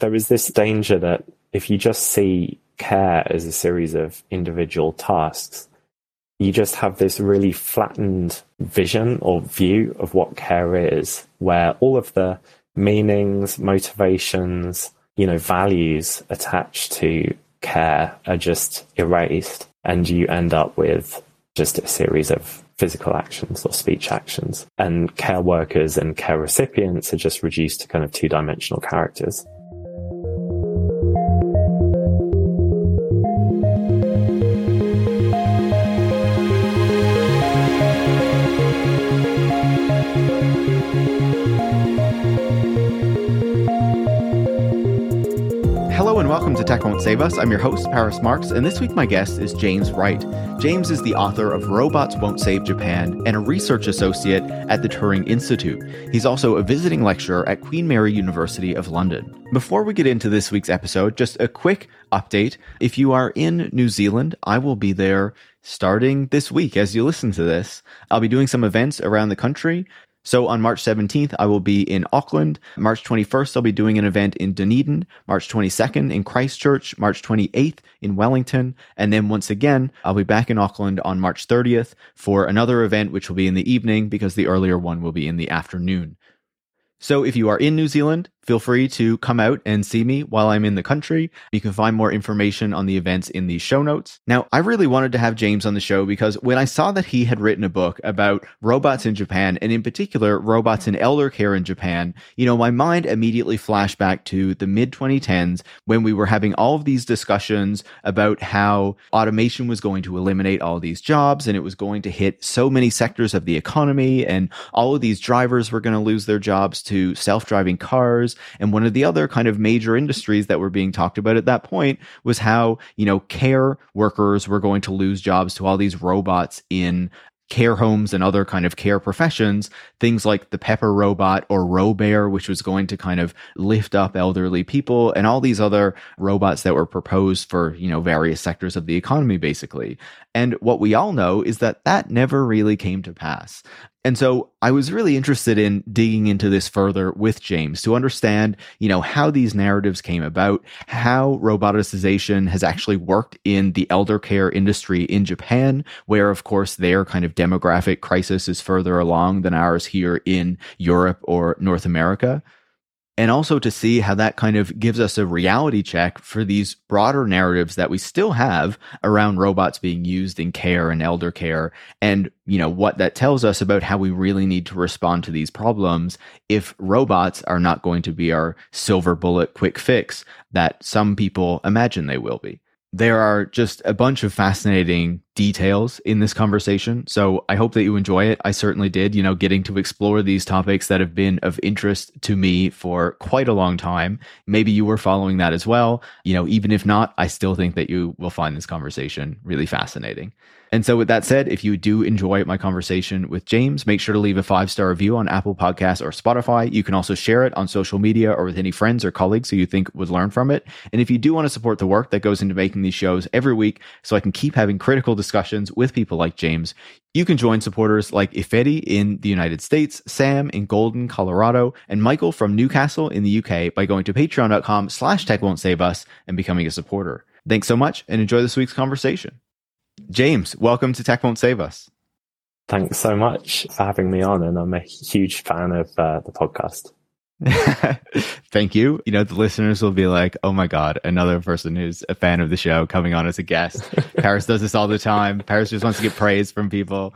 there is this danger that if you just see care as a series of individual tasks, you just have this really flattened vision or view of what care is, where all of the meanings, motivations, values attached to care are just erased, and you end up with just a series of physical actions or speech actions. And care workers and care recipients are just reduced to kind of two-dimensional characters. Welcome to Tech Won't Save Us. I'm your host, Paris Marx, and this week my guest is James Wright. James is the author of Robots Won't Save Japan and a research associate at the Turing Institute. He's also a visiting lecturer at Queen Mary University of London. Before we get into this week's episode, just a quick update. If you are in New Zealand, I will be there starting this week as you listen to this. I'll be doing some events around the country. So on March 17th, I will be in Auckland. March 21st, I'll be doing an event in Dunedin. March 22nd in Christchurch. March 28th in Wellington. And then once again, I'll be back in Auckland on March 30th for another event, which will be in the evening because the earlier one will be in the afternoon. So if you are in New Zealand, feel free to come out and see me while I'm in the country. You can find more information on the events in the show notes. Now, I really wanted to have James on the show because when I saw that he had written a book about robots in Japan, and in particular, robots in elder care in Japan, my mind immediately flashed back to the mid-2010s when we were having all of these discussions about how automation was going to eliminate all these jobs and it was going to hit so many sectors of the economy, and all of these drivers were going to lose their jobs to self-driving cars. And one of the other kind of major industries that were being talked about at that point was how, care workers were going to lose jobs to all these robots in care homes and other kind of care professions, things like the Pepper robot or Robear, which was going to kind of lift up elderly people, and all these other robots that were proposed for, various sectors of the economy, basically. And what we all know is that that never really came to pass. And so I was really interested in digging into this further with James to understand, how these narratives came about, how roboticization has actually worked in the elder care industry in Japan, where, of course, their kind of demographic crisis is further along than ours here in Europe or North America. And also to see how that kind of gives us a reality check for these broader narratives that we still have around robots being used in care and elder care, and what that tells us about how we really need to respond to these problems if robots are not going to be our silver bullet quick fix that some people imagine they will be. There are just a bunch of fascinating details in this conversation, so I hope that you enjoy it. I certainly did, getting to explore these topics that have been of interest to me for quite a long time. Maybe you were following that as well. Even if not, I still think that you will find this conversation really fascinating. And so with that said, if you do enjoy my conversation with James, make sure to leave a 5-star review on Apple Podcasts or Spotify. You can also share it on social media or with any friends or colleagues who you think would learn from it. And if you do want to support the work that goes into making these shows every week so I can keep having critical discussions with people like James, you can join supporters like Ifedi in the United States, Sam in Golden, Colorado, and Michael from Newcastle in the UK by going to patreon.com/techwon'tsaveus and becoming a supporter. Thanks so much and enjoy this week's conversation. James, welcome to Tech Won't Save Us. Thanks so much for having me on, and I'm a huge fan of the podcast. Thank you. The listeners will be like, oh my God, another person who's a fan of the show coming on as a guest. Paris does this all the time. Paris just wants to get praise from people.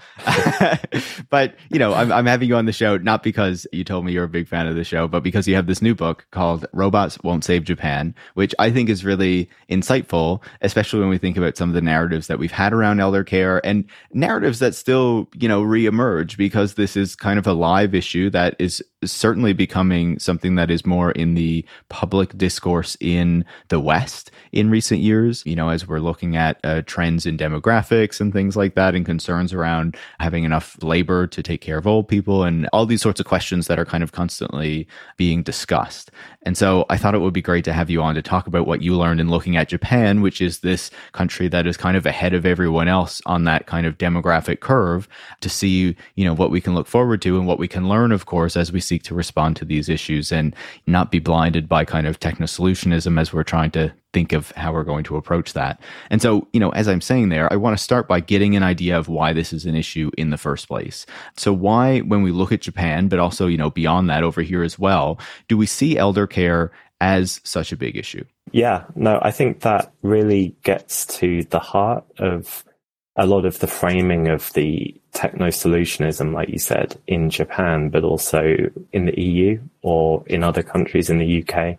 But, I'm having you on the show, not because you told me you're a big fan of the show, but because you have this new book called Robots Won't Save Japan, which I think is really insightful, especially when we think about some of the narratives that we've had around elder care and narratives that still, reemerge, because this is kind of a live issue that is certainly becoming something that is more in the public discourse in the West in recent years, as we're looking at trends in demographics and things like that, and concerns around having enough labor to take care of old people and all these sorts of questions that are kind of constantly being discussed. And so I thought it would be great to have you on to talk about what you learned in looking at Japan, which is this country that is kind of ahead of everyone else on that kind of demographic curve, to see, what we can look forward to and what we can learn, of course, as we seek to respond to these issues issues and not be blinded by kind of techno-solutionism as we're trying to think of how we're going to approach that. And so, you know, as I'm saying there, I want to start by getting an idea of why this is an issue in the first place. So why, when we look at Japan, but also, you know, beyond that over here as well, do we see elder care as such a big issue? Yeah, no, I think that really gets to the heart of a lot of the framing of the techno-solutionism, like you said, in Japan, but also in the EU or in other countries in the UK.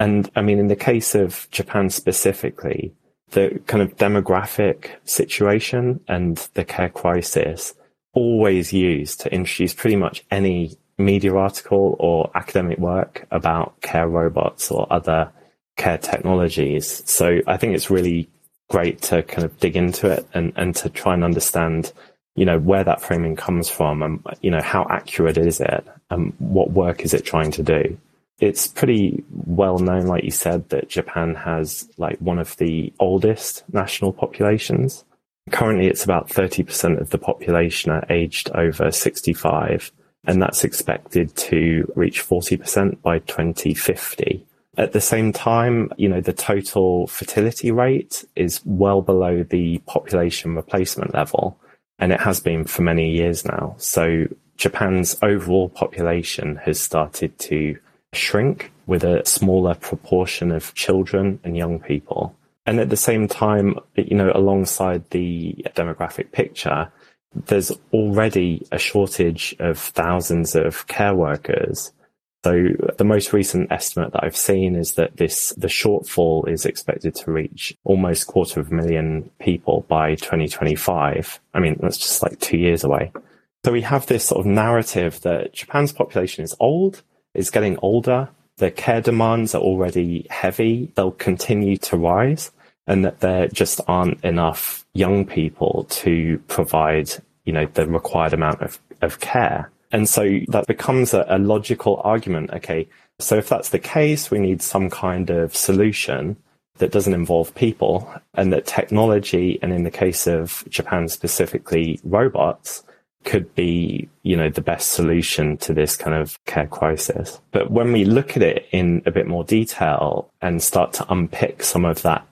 And I mean, in the case of Japan specifically, the kind of demographic situation and the care crisis always used to introduce pretty much any media article or academic work about care robots or other care technologies. So I think it's really great to kind of dig into it and to try and understand, you know, where that framing comes from and, you know, how accurate is it and what work is it trying to do? It's pretty well known, like you said, that Japan has like one of the oldest national populations. Currently, it's about 30% of the population are aged over 65, and that's expected to reach 40% by 2050. At the same time, you know, the total fertility rate is well below the population replacement level, and it has been for many years now. So Japan's overall population has started to shrink with a smaller proportion of children and young people. And at the same time, you know, alongside the demographic picture, there's already a shortage of thousands of care workers. So the most recent estimate that I've seen is that the shortfall is expected to reach almost 250,000 people by 2025. I mean, that's just like 2 years away. So we have this sort of narrative that Japan's population is old, is getting older, the care demands are already heavy, they'll continue to rise, and that there just aren't enough young people to provide, you know, the required amount of care. And so that becomes a logical argument. Okay, so if that's the case, we need some kind of solution that doesn't involve people, and that technology, and in the case of Japan specifically, robots, could be, you know, the best solution to this kind of care crisis. But when we look at it in a bit more detail and start to unpick some of that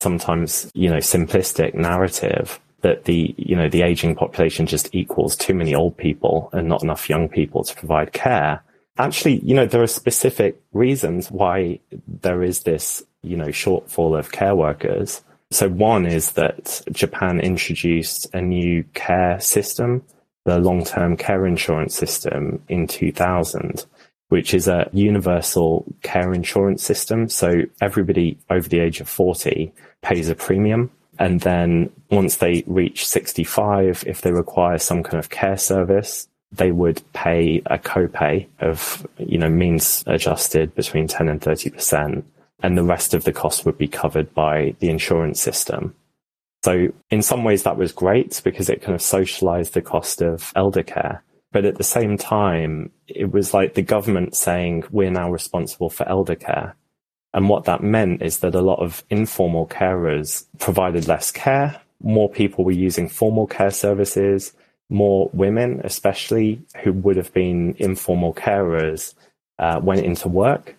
sometimes, you know, simplistic narrative, that the, you know, the aging population just equals too many old people and not enough young people to provide care. Actually, you know, there are specific reasons why there is this, you know, shortfall of care workers. So one is that Japan introduced a new care system, the long-term care insurance system, in 2000, which is a universal care insurance system. So everybody over the age of 40 pays a premium. And then once they reach 65, if they require some kind of care service, they would pay a copay of, you know, means adjusted between 10 and 30%. And the rest of the cost would be covered by the insurance system. So in some ways that was great because it kind of socialized the cost of elder care. But at the same time, it was like the government saying, we're now responsible for elder care. And what that meant is that a lot of informal carers provided less care, more people were using formal care services, more women especially, who would have been informal carers, went into work.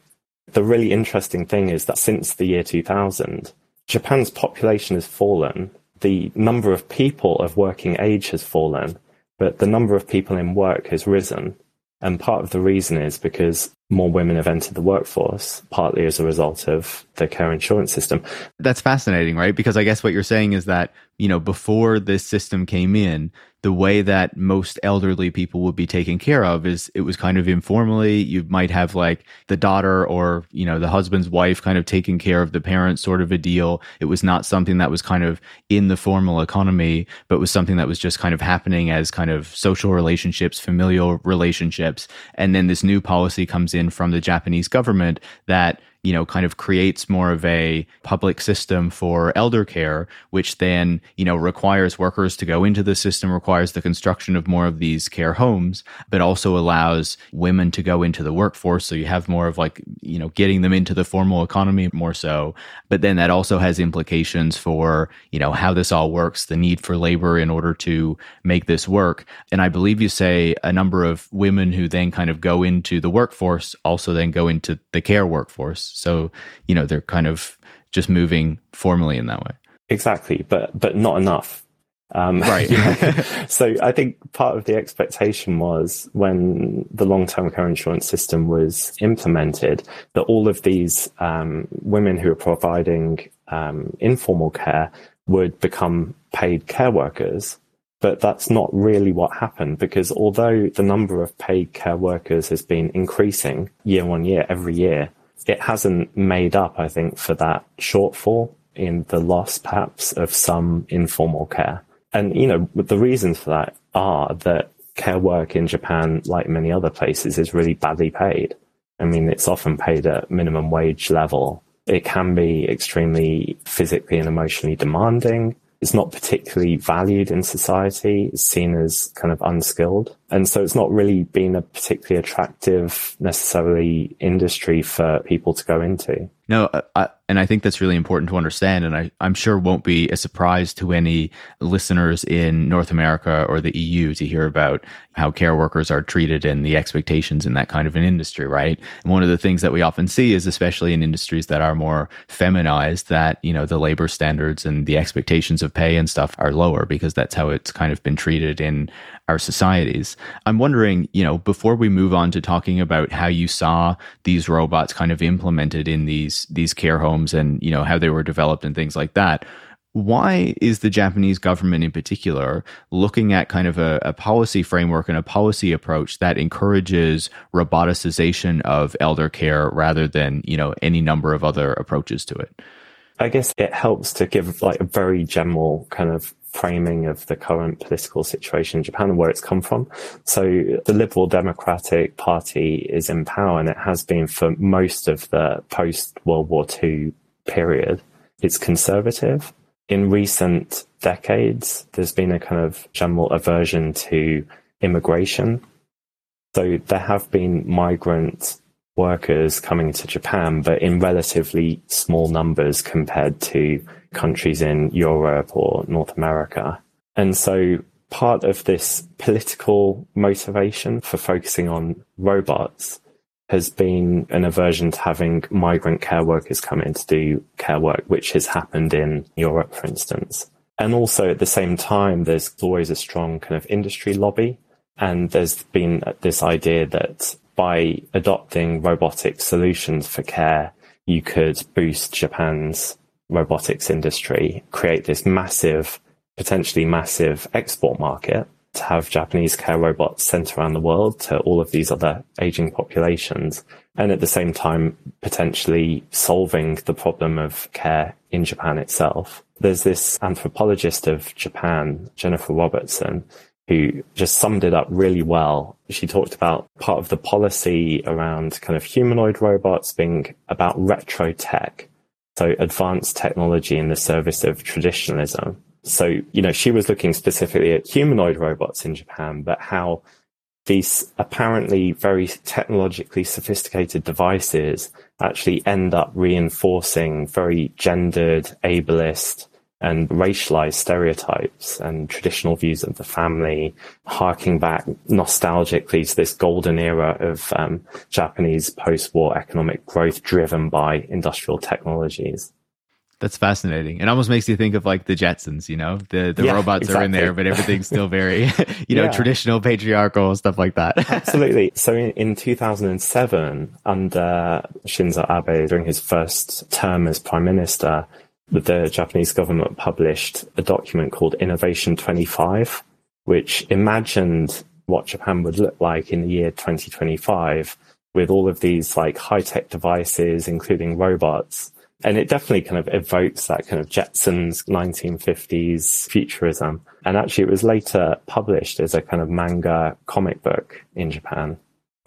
The really interesting thing is that since the year 2000, Japan's population has fallen, the number of people of working age has fallen, but the number of people in work has risen. And part of the reason is because more women have entered the workforce, partly as a result of the care insurance system. That's fascinating, right? Because I guess what you're saying is that, you know, before this system came in, the way that most elderly people would be taken care of is it was kind of informally. You might have like the daughter or, you know, the husband's wife kind of taking care of the parents, sort of a deal. It was not something that was kind of in the formal economy, but was something that was just kind of happening as kind of social relationships, familial relationships. And then this new policy comes in from the Japanese government that, you know, kind of creates more of a public system for elder care, which then, you know, requires workers to go into the system, requires the construction of more of these care homes, but also allows women to go into the workforce. So you have more of like, you know, getting them into the formal economy more so. But then that also has implications for, you know, how this all works, the need for labor in order to make this work. And I believe you say a number of women who then kind of go into the workforce also then go into the care workforce. So, you know, they're kind of just moving formally in that way. Exactly, but not enough. Right. So I think part of the expectation was when the long-term care insurance system was implemented, that all of these women who are providing informal care would become paid care workers. But that's not really what happened, because although the number of paid care workers has been increasing year on year, every year, it hasn't made up, I think, for that shortfall in the loss, perhaps, of some informal care. And, you know, the reasons for that are that care work in Japan, like many other places, is really badly paid. I mean, it's often paid at minimum wage level. It can be extremely physically and emotionally demanding. It's not particularly valued in society. It's seen as kind of unskilled. And so it's not really been a particularly attractive, necessarily, industry for people to go into. No, and I think that's really important to understand, and I'm sure won't be a surprise to any listeners in North America or the EU to hear about how care workers are treated and the expectations in that kind of an industry, right? And one of the things that we often see is, especially in industries that are more feminized, that, you know, the labor standards and the expectations of pay and stuff are lower, because that's how it's kind of been treated in our societies. I'm wondering, you know, before we move on to talking about how you saw these robots kind of implemented in these care homes and, you know, how they were developed and things like that, why is the Japanese government in particular looking at kind of a policy framework and a policy approach that encourages roboticization of elder care rather than, you know, any number of other approaches to it? I guess it helps to give like a very general kind of framing of the current political situation in Japan and where it's come from. So the Liberal Democratic Party is in power, and it has been for most of the post-World War II period. It's conservative. In recent decades, there's been a kind of general aversion to immigration. So there have been migrant workers coming to Japan, but in relatively small numbers compared to countries in Europe or North America. And so part of this political motivation for focusing on robots has been an aversion to having migrant care workers come in to do care work, which has happened in Europe, for instance. And also at the same time, there's always a strong kind of industry lobby. And there's been this idea that by adopting robotic solutions for care, you could boost Japan's robotics industry, create this massive, potentially massive export market to have Japanese care robots sent around the world to all of these other aging populations. And at the same time, potentially solving the problem of care in Japan itself. There's this anthropologist of Japan, Jennifer Robertson, who just summed it up really well. She talked about part of the policy around kind of humanoid robots being about retro tech. So advanced technology in the service of traditionalism. So, you know, she was looking specifically at humanoid robots in Japan, but how these apparently very technologically sophisticated devices actually end up reinforcing very gendered, ableist, and racialized stereotypes and traditional views of the family, harking back nostalgically to this golden era of Japanese post-war economic growth driven by industrial technologies. That's fascinating. It almost makes you think of like the Jetsons, you know, the robots exactly. Are in there, but everything's still very, you know, traditional, patriarchal, stuff like that. Absolutely. So in 2007, under Shinzo Abe, during his first term as prime minister, the Japanese government published a document called Innovation 25, which imagined what Japan would look like in the year 2025 with all of these like high-tech devices, including robots. And it definitely kind of evokes that kind of Jetsons 1950s futurism. And actually it was later published as a kind of manga comic book in Japan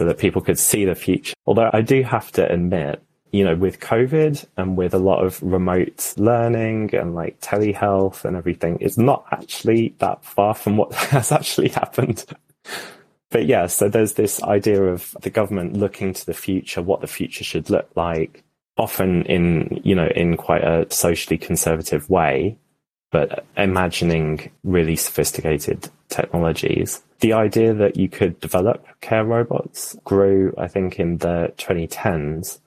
so that people could see the future. Although I do have to admit you know, with COVID and with a lot of remote learning and like telehealth and everything, it's not actually that far from what has actually happened. But yeah, so there's this idea of the government looking to the future, what the future should look like, often in, you know, in quite a socially conservative way, but imagining really sophisticated technologies. The idea that you could develop care robots grew, I think, in the 2010s.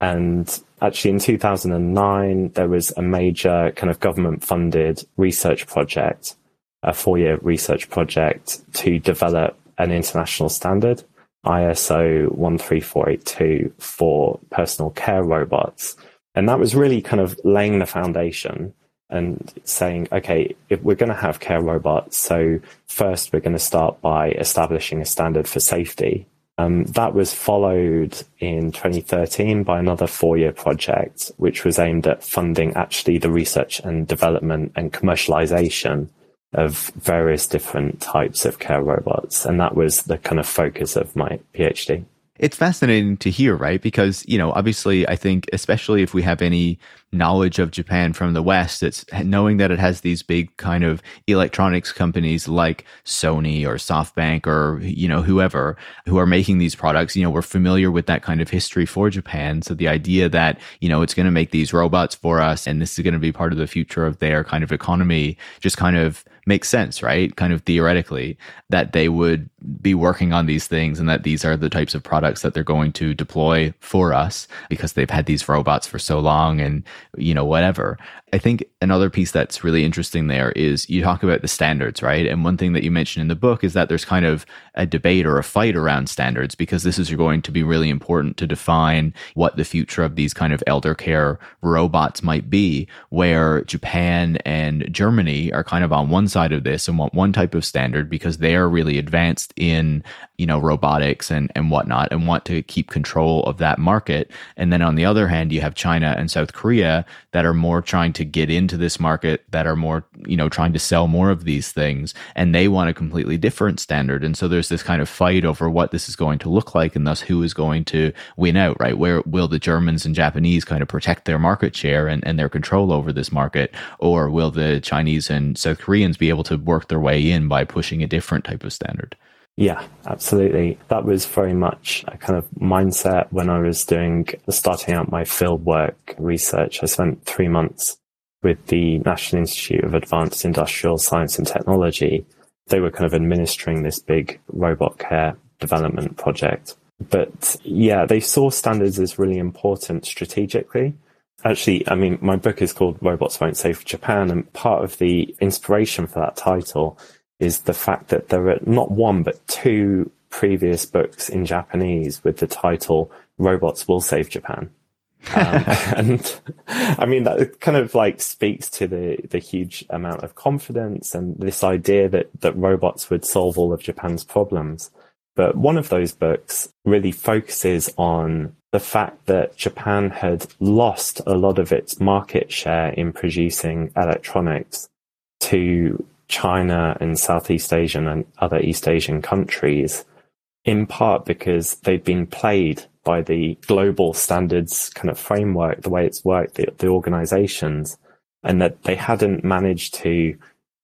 And actually in 2009, there was a major kind of government-funded research project, a four-year research project to develop an international standard, ISO 13482, for personal care robots. And that was really kind of laying the foundation and saying, okay, if we're going to have care robots, so first we're going to start by establishing a standard for safety. That was followed in 2013 by another four-year project, which was aimed at funding actually the research and development and commercialization of various different types of care robots. And that was the kind of focus of my PhD. It's fascinating to hear, right? Because, you know, obviously, I think, especially if we have any knowledge of Japan from the West, it's knowing that it has these big kind of electronics companies like Sony or SoftBank or, you know, whoever who are making these products. You know, we're familiar with that kind of history for Japan. So the idea that, you know, it's going to make these robots for us and this is going to be part of the future of their kind of economy just kind of makes sense, right? Kind of theoretically, that they would be working on these things and that these are the types of products that they're going to deploy for us because they've had these robots for so long and, you know, whatever. I think another piece that's really interesting there is you talk about the standards, right? And one thing that you mentioned in the book is that there's kind of a debate or a fight around standards because this is going to be really important to define what the future of these kind of elder care robots might be, where Japan and Germany are kind of on one side of this and want one type of standard because they are really advanced in, you know, robotics and whatnot and want to keep control of that market. And then on the other hand, you have China and South Korea that are more trying to get into this market, that are more, you know, trying to sell more of these things, and they want a completely different standard. And so there's this kind of fight over what this is going to look like and thus who is going to win out, right? Where will the Germans and Japanese kind of protect their market share and their control over this market, or will the Chinese and South Koreans be able to work their way in by pushing a different type of standard? Yeah, absolutely. That was very much a kind of mindset when I was starting out my fieldwork research. I spent 3 months with the National Institute of Advanced Industrial Science and Technology. They were kind of administering this big robot care development project. But yeah, they saw standards as really important strategically. Actually, I mean, my book is called Robots Won't Save Japan, and part of the inspiration for that title is the fact that there are not one, but two previous books in Japanese with the title Robots Will Save Japan. And I mean, that kind of like speaks to the huge amount of confidence and this idea that robots would solve all of Japan's problems. But one of those books really focuses on the fact that Japan had lost a lot of its market share in producing electronics to China and Southeast Asian and other East Asian countries, in part because they've been played by the global standards kind of framework, the way it's worked, the organizations, and that they hadn't managed to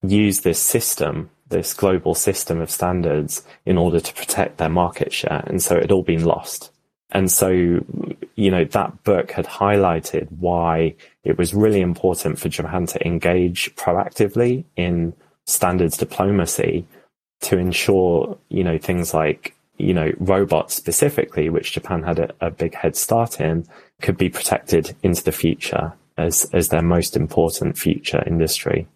use this system, this global system of standards, in order to protect their market share. And so it had all been lost. And so, you know, that book had highlighted why it was really important for Japan to engage proactively in standards diplomacy to ensure, you know, things like, you know, robots specifically, which Japan had a big head start in, could be protected into the future as their most important future industry.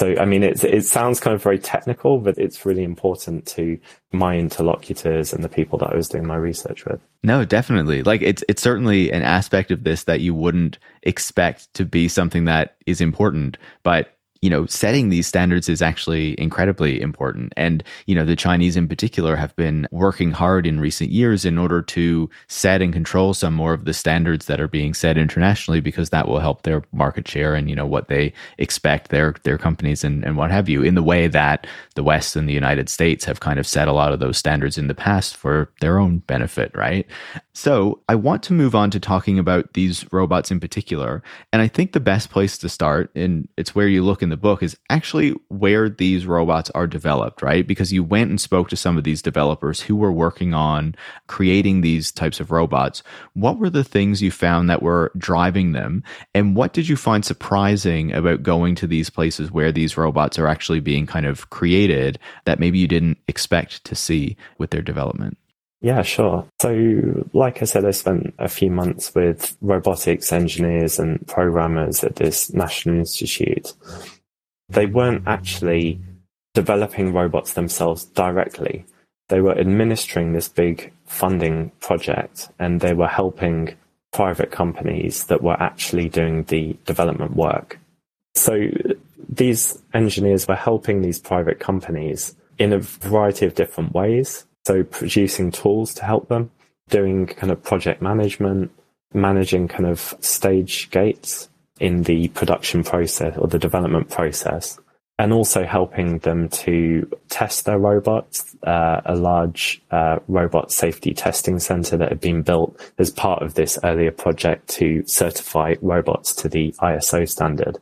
So, I mean, it sounds kind of very technical, but it's really important to my interlocutors and the people that I was doing my research with. No, definitely. Like, it's certainly an aspect of this that you wouldn't expect to be something that is important, but you know, setting these standards is actually incredibly important. And, you know, the Chinese in particular have been working hard in recent years in order to set and control some more of the standards that are being set internationally, because that will help their market share and, you know, what they expect their companies and what have you, in the way that the West and the United States have kind of set a lot of those standards in the past for their own benefit, right? So I want to move on to talking about these robots in particular. And I think the best place to start, and it's where you look in the book, is actually where these robots are developed, right? Because you went and spoke to some of these developers who were working on creating these types of robots. What were the things you found that were driving them? And what did you find surprising about going to these places where these robots are actually being kind of created that maybe you didn't expect to see with their development? Yeah, sure. So, like I said, I spent a few months with robotics engineers and programmers at this National Institute. They weren't actually developing robots themselves directly. They were administering this big funding project, and they were helping private companies that were actually doing the development work. So these engineers were helping these private companies in a variety of different ways. So producing tools to help them, doing kind of project management, managing kind of stage gates in the production process or the development process, and also helping them to test their robots. A large robot safety testing center that had been built as part of this earlier project to certify robots to the ISO standard.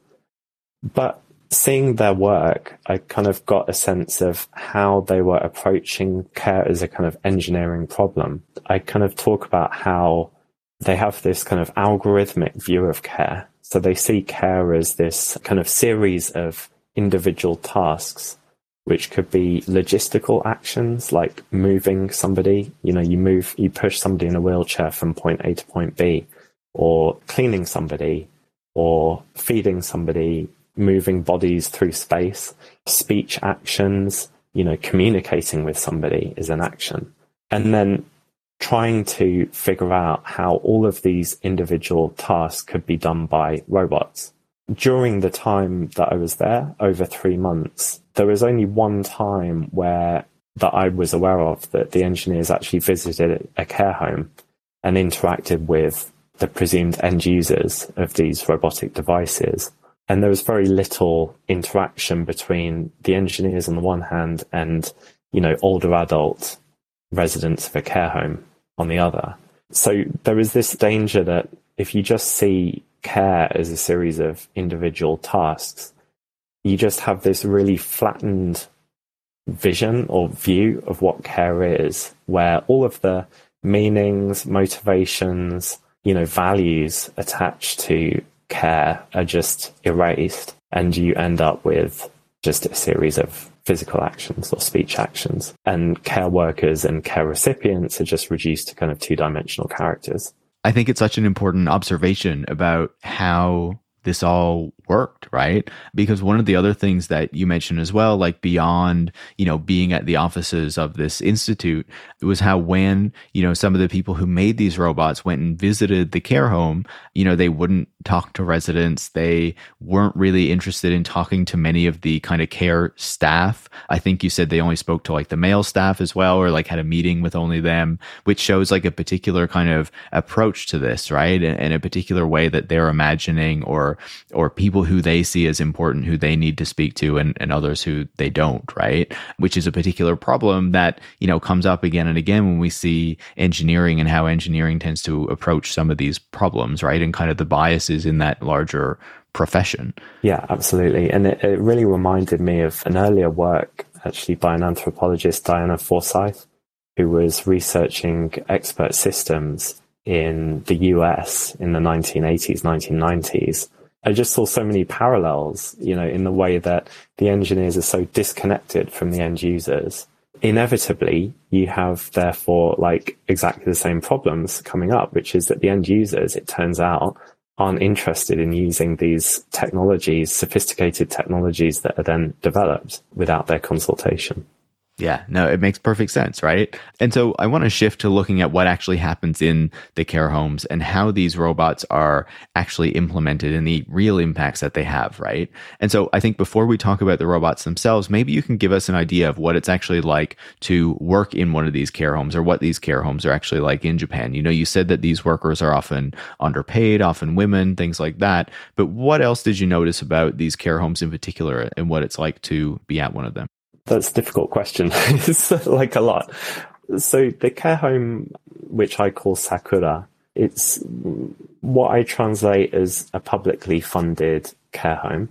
But seeing their work, I kind of got a sense of how they were approaching care as a kind of engineering problem. I kind of talk about how they have this kind of algorithmic view of care. So they see care as this kind of series of individual tasks, which could be logistical actions like moving somebody, you know, you push somebody in a wheelchair from point A to point B, or cleaning somebody, or feeding somebody, moving bodies through space, speech actions, you know, communicating with somebody is an action. And then trying to figure out how all of these individual tasks could be done by robots. During the time that I was there, over 3 months, there was only one time that I was aware of that the engineers actually visited a care home and interacted with the presumed end users of these robotic devices. And there was very little interaction between the engineers on the one hand and, you know, older adult residents of a care home on the other. So there is this danger that if you just see care as a series of individual tasks, you just have this really flattened vision or view of what care is, where all of the meanings, motivations, you know, values attached to care are just erased, and you end up with just a series of physical actions or speech actions, and care workers and care recipients are just reduced to kind of two-dimensional characters. I think it's such an important observation about how this all worked, right? Because one of the other things that you mentioned as well, like beyond, you know, being at the offices of this institute, it was how when, you know, some of the people who made these robots went and visited the care home, you know, they wouldn't talk to residents. They weren't really interested in talking to many of the kind of care staff. I think you said they only spoke to like the male staff as well, or like had a meeting with only them, which shows like a particular kind of approach to this, right? And a particular way that they're imagining or people who they see as important, who they need to speak to, and others who they don't, right? Which is a particular problem that, you know, comes up again and again when we see engineering and how engineering tends to approach some of these problems, right? And kind of the biases in that larger profession. Yeah, absolutely. And it really reminded me of an earlier work actually by an anthropologist, Diana Forsythe, who was researching expert systems in the US in the 1980s, 1990s. I just saw so many parallels, you know, in the way that the engineers are so disconnected from the end users. Inevitably, you have, therefore, like exactly the same problems coming up, which is that the end users, it turns out, aren't interested in using these technologies, sophisticated technologies that are then developed without their consultation. Yeah, no, it makes perfect sense, right? And so I want to shift to looking at what actually happens in the care homes and how these robots are actually implemented and the real impacts that they have, right? And so I think before we talk about the robots themselves, maybe you can give us an idea of what it's actually like to work in one of these care homes or what these care homes are actually like in Japan. You know, you said that these workers are often underpaid, often women, things like that. But what else did you notice about these care homes in particular and what it's like to be at one of them? That's a difficult question. It's like a lot. So the care home, which I call Sakura, it's what I translate as a publicly funded care home.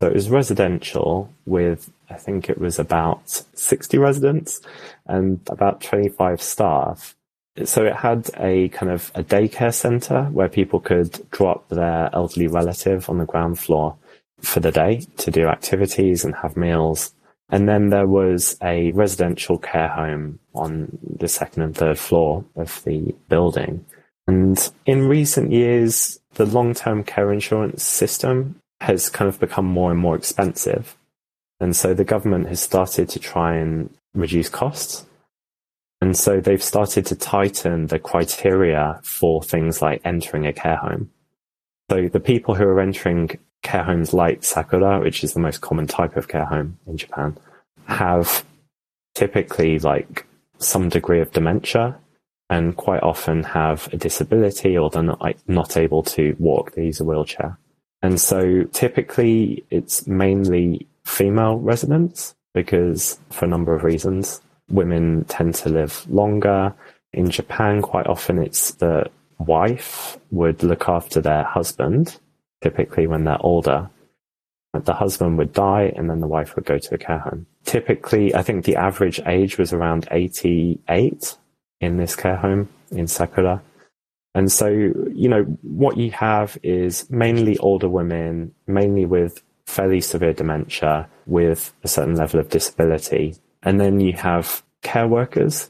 So it was residential with, I think it was about 60 residents and about 25 staff. So it had a kind of a daycare center where people could drop their elderly relative on the ground floor for the day to do activities and have meals. And then there was a residential care home on the second and third floor of the building. And in recent years, the long-term care insurance system has kind of become more and more expensive. And so the government has started to try and reduce costs. And so they've started to tighten the criteria for things like entering a care home. So the people who are entering care homes like Sakura, which is the most common type of care home in Japan, have typically like some degree of dementia and quite often have a disability or they're not able to walk, they use a wheelchair. And so typically it's mainly female residents because for a number of reasons, women tend to live longer. In Japan, quite often it's the wife would look after their husband typically when they're older. The husband would die and then the wife would go to a care home. Typically, I think the average age was around 88 in this care home in Sakura. And so, you know, what you have is mainly older women, mainly with fairly severe dementia, with a certain level of disability. And then you have care workers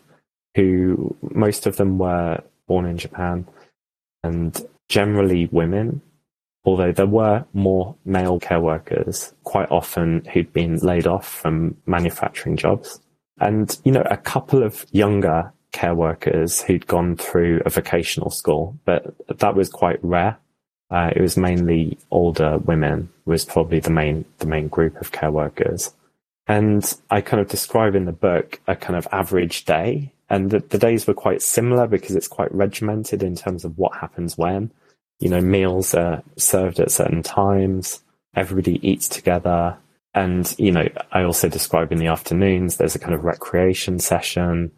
who most of them were born in Japan and generally women. Although there were more male care workers, quite often who'd been laid off from manufacturing jobs. And, you know, a couple of younger care workers who'd gone through a vocational school, but that was quite rare. It was mainly older women was probably the main group of care workers. And I kind of describe in the book a kind of average day. And the days were quite similar because it's quite regimented in terms of what happens when. You know, meals are served at certain times, everybody eats together. And, you know, I also describe in the afternoons, there's a kind of recreation session.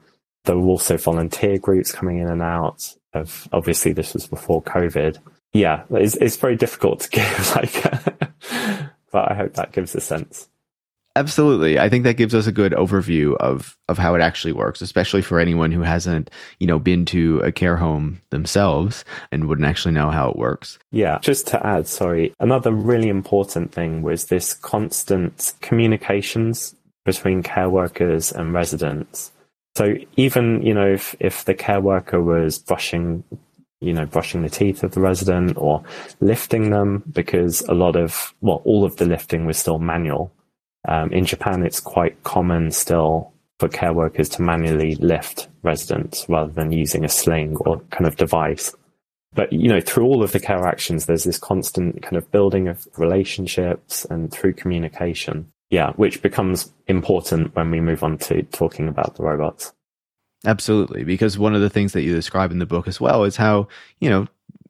There were also volunteer groups coming in and out of, obviously this was before COVID. Yeah, it's very difficult to give, but I hope that gives a sense. Absolutely. I think that gives us a good overview of how it actually works, especially for anyone who hasn't, you know, been to a care home themselves and wouldn't actually know how it works. Yeah. Just to add, another really important thing was this constant communications between care workers and residents. So even, you know, if the care worker was brushing the teeth of the resident or lifting them, because all of the lifting was still manual. In Japan, it's quite common still for care workers to manually lift residents rather than using a sling or kind of device. But, you know, through all of the care actions, there's this constant kind of building of relationships and through communication. Yeah, which becomes important when we move on to talking about the robots. Absolutely, because one of the things that you describe in the book as well is how, you know,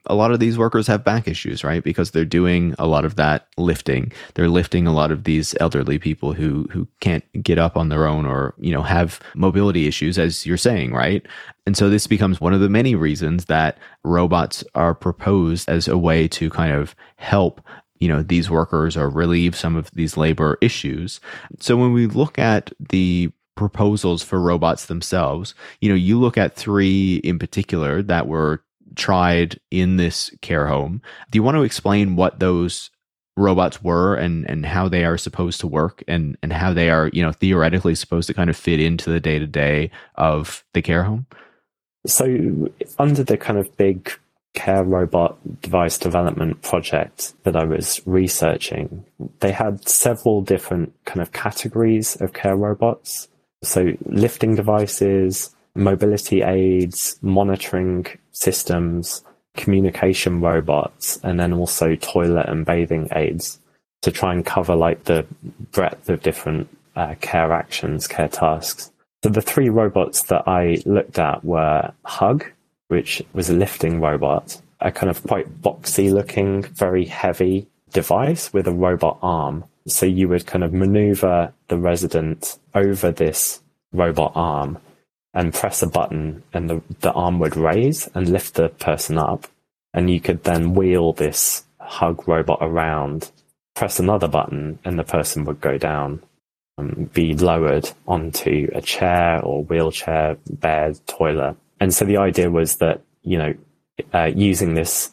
a lot of these workers have back issues, right? Because they're doing a lot of that lifting. They're lifting a lot of these elderly people who can't get up on their own or, you know, have mobility issues, as you're saying, right? And so this becomes one of the many reasons that robots are proposed as a way to kind of help, you know, these workers or relieve some of these labor issues. So when we look at the proposals for robots themselves, you know, you look at three in particular that were tried in this care home. Do you want to explain what those robots were and how they are supposed to work and how they are, you know, theoretically supposed to kind of fit into the day-to-day of the care home? So under the kind of big care robot device development project that I was researching, they had several different kind of categories of care robots. So lifting devices, mobility aids, monitoring systems, communication robots, and then also toilet and bathing aids to try and cover like the breadth of different care actions, care tasks. So the three robots that I looked at were HUG, which was a lifting robot, a kind of quite boxy looking, very heavy device with a robot arm. So you would kind of maneuver the resident over this robot arm and press a button, and the arm would raise and lift the person up. And you could then wheel this HUG robot around, press another button, and the person would go down and be lowered onto a chair or wheelchair, bed, toilet. And so the idea was that, you know, using this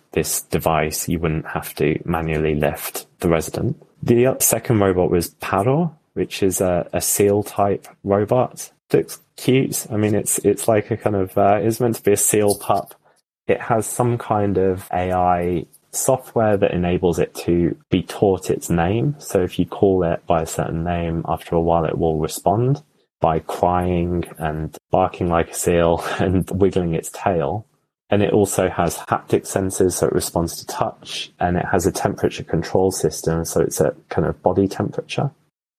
device, you wouldn't have to manually lift the resident. The second robot was Paro, which is a seal type robot. It looks cute. I mean, it's like a kind of it's meant to be a seal pup. It has some kind of AI software that enables it to be taught its name. So if you call it by a certain name, after a while it will respond by crying and barking like a seal and wiggling its tail. And it also has haptic sensors, so it responds to touch, and it has a temperature control system, so it's at kind of body temperature.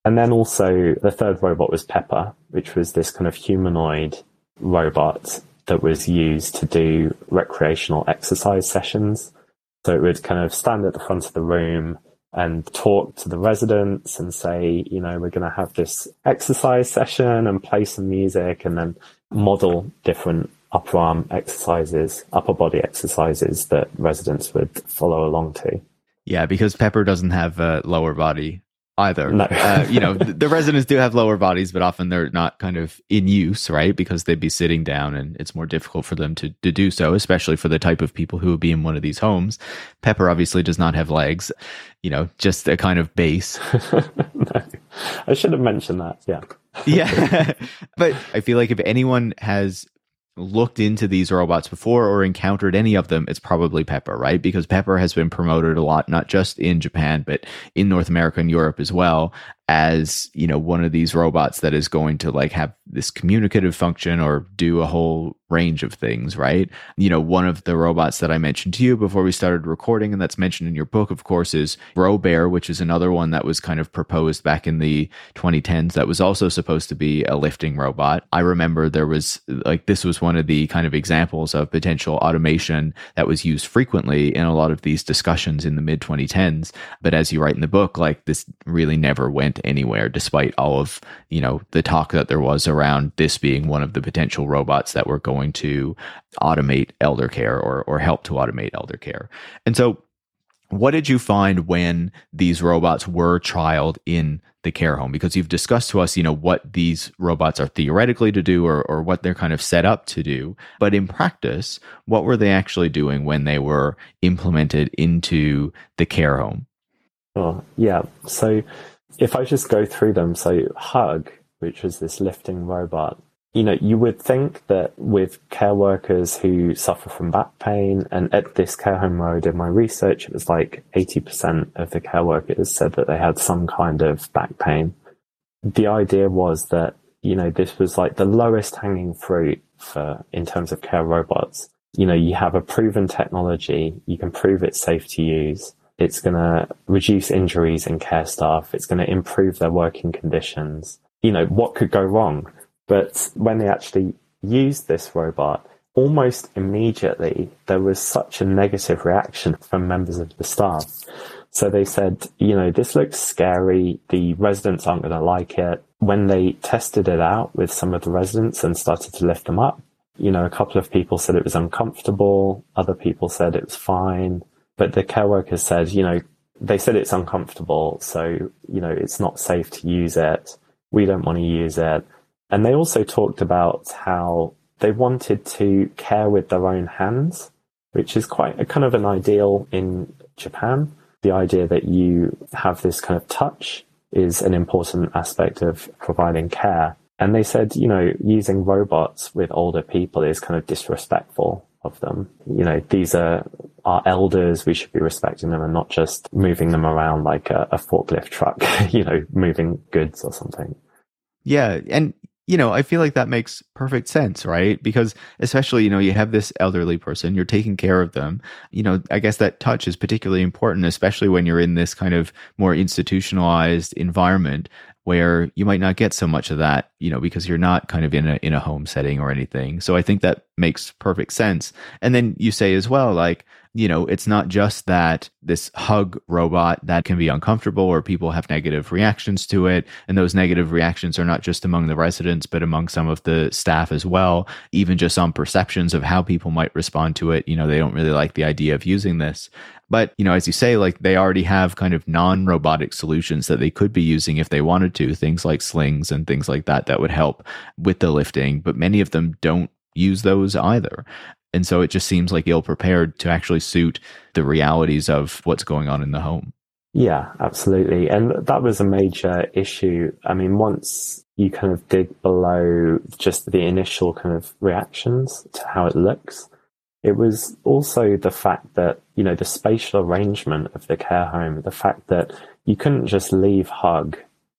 And then also the third robot was Pepper, which was this kind of humanoid robot that was used to do recreational exercise sessions. So it would kind of stand at the front of the room and talk to the residents and say, you know, we're going to have this exercise session, and play some music, and then model different upper arm exercises, upper body exercises that residents would follow along to. Yeah, because Pepper doesn't have a lower body either. No. You know, the residents do have lower bodies, but often they're not kind of in use, right? Because they'd be sitting down and it's more difficult for them to do so, especially for the type of people who would be in one of these homes. Pepper obviously does not have legs, you know, just a kind of base. No. I should have mentioned that, yeah. Yeah, but I feel like if anyone has looked into these robots before or encountered any of them, it's probably Pepper, right? Because Pepper has been promoted a lot, not just in Japan, but in North America and Europe as well, as, you know, one of these robots that is going to like have this communicative function or do a whole range of things, right? You know, one of the robots that I mentioned to you before we started recording, and that's mentioned in your book, of course, is Robear, which is another one that was kind of proposed back in the 2010s that was also supposed to be a lifting robot. I remember there was like, this was one of the kind of examples of potential automation that was used frequently in a lot of these discussions in the mid 2010s. But as you write in the book, like this really never went anywhere, despite all of, you know, the talk that there was around this being one of the potential robots that were going to automate elder care or help to automate elder care. And so what did you find when these robots were trialed in the care home? Because you've discussed to us, you know, what these robots are theoretically to do or what they're kind of set up to do. But in practice, what were they actually doing when they were implemented into the care home? Oh, yeah. So if I just go through them, so HUG, which was this lifting robot, you know, you would think that with care workers who suffer from back pain, and at this care home where I did my research, it was like 80% of the care workers said that they had some kind of back pain. The idea was that, you know, this was like the lowest hanging fruit for in terms of care robots. You know, you have a proven technology, you can prove it's safe to use. It's going to reduce injuries in care staff. It's going to improve their working conditions. You know, what could go wrong? But when they actually used this robot, almost immediately, there was such a negative reaction from members of the staff. So they said, you know, this looks scary. The residents aren't going to like it. When they tested it out with some of the residents and started to lift them up, you know, a couple of people said it was uncomfortable. Other people said it was fine. But the care workers said, you know, they said it's uncomfortable. So, you know, it's not safe to use it. We don't want to use it. And they also talked about how they wanted to care with their own hands, which is quite a kind of an ideal in Japan. The idea that you have this kind of touch is an important aspect of providing care. And they said, you know, using robots with older people is kind of disrespectful of them. You know, these are our elders, we should be respecting them and not just moving them around like a forklift truck, you know, moving goods or something. Yeah. And you know, I feel like that makes perfect sense, right? Because especially, you know, you have this elderly person, you're taking care of them. You know, I guess that touch is particularly important, especially when you're in this kind of more institutionalized environment where you might not get so much of that, you know, because you're not kind of in a home setting or anything. So I think that makes perfect sense. And then you say as well, like, you know, it's not just that this HUG robot that can be uncomfortable or people have negative reactions to it. And those negative reactions are not just among the residents, but among some of the staff as well, even just on perceptions of how people might respond to it. You know, they don't really like the idea of using this. But, you know, as you say, like they already have kind of non-robotic solutions that they could be using if they wanted to, things like slings and things like that, that would help with the lifting. But many of them don't use those either. And so it just seems like ill-prepared to actually suit the realities of what's going on in the home. Yeah, absolutely. And that was a major issue. I mean, once you kind of dig below just the initial kind of reactions to how it looks, it was also the fact that, you know, the spatial arrangement of the care home, the fact that you couldn't just leave HUG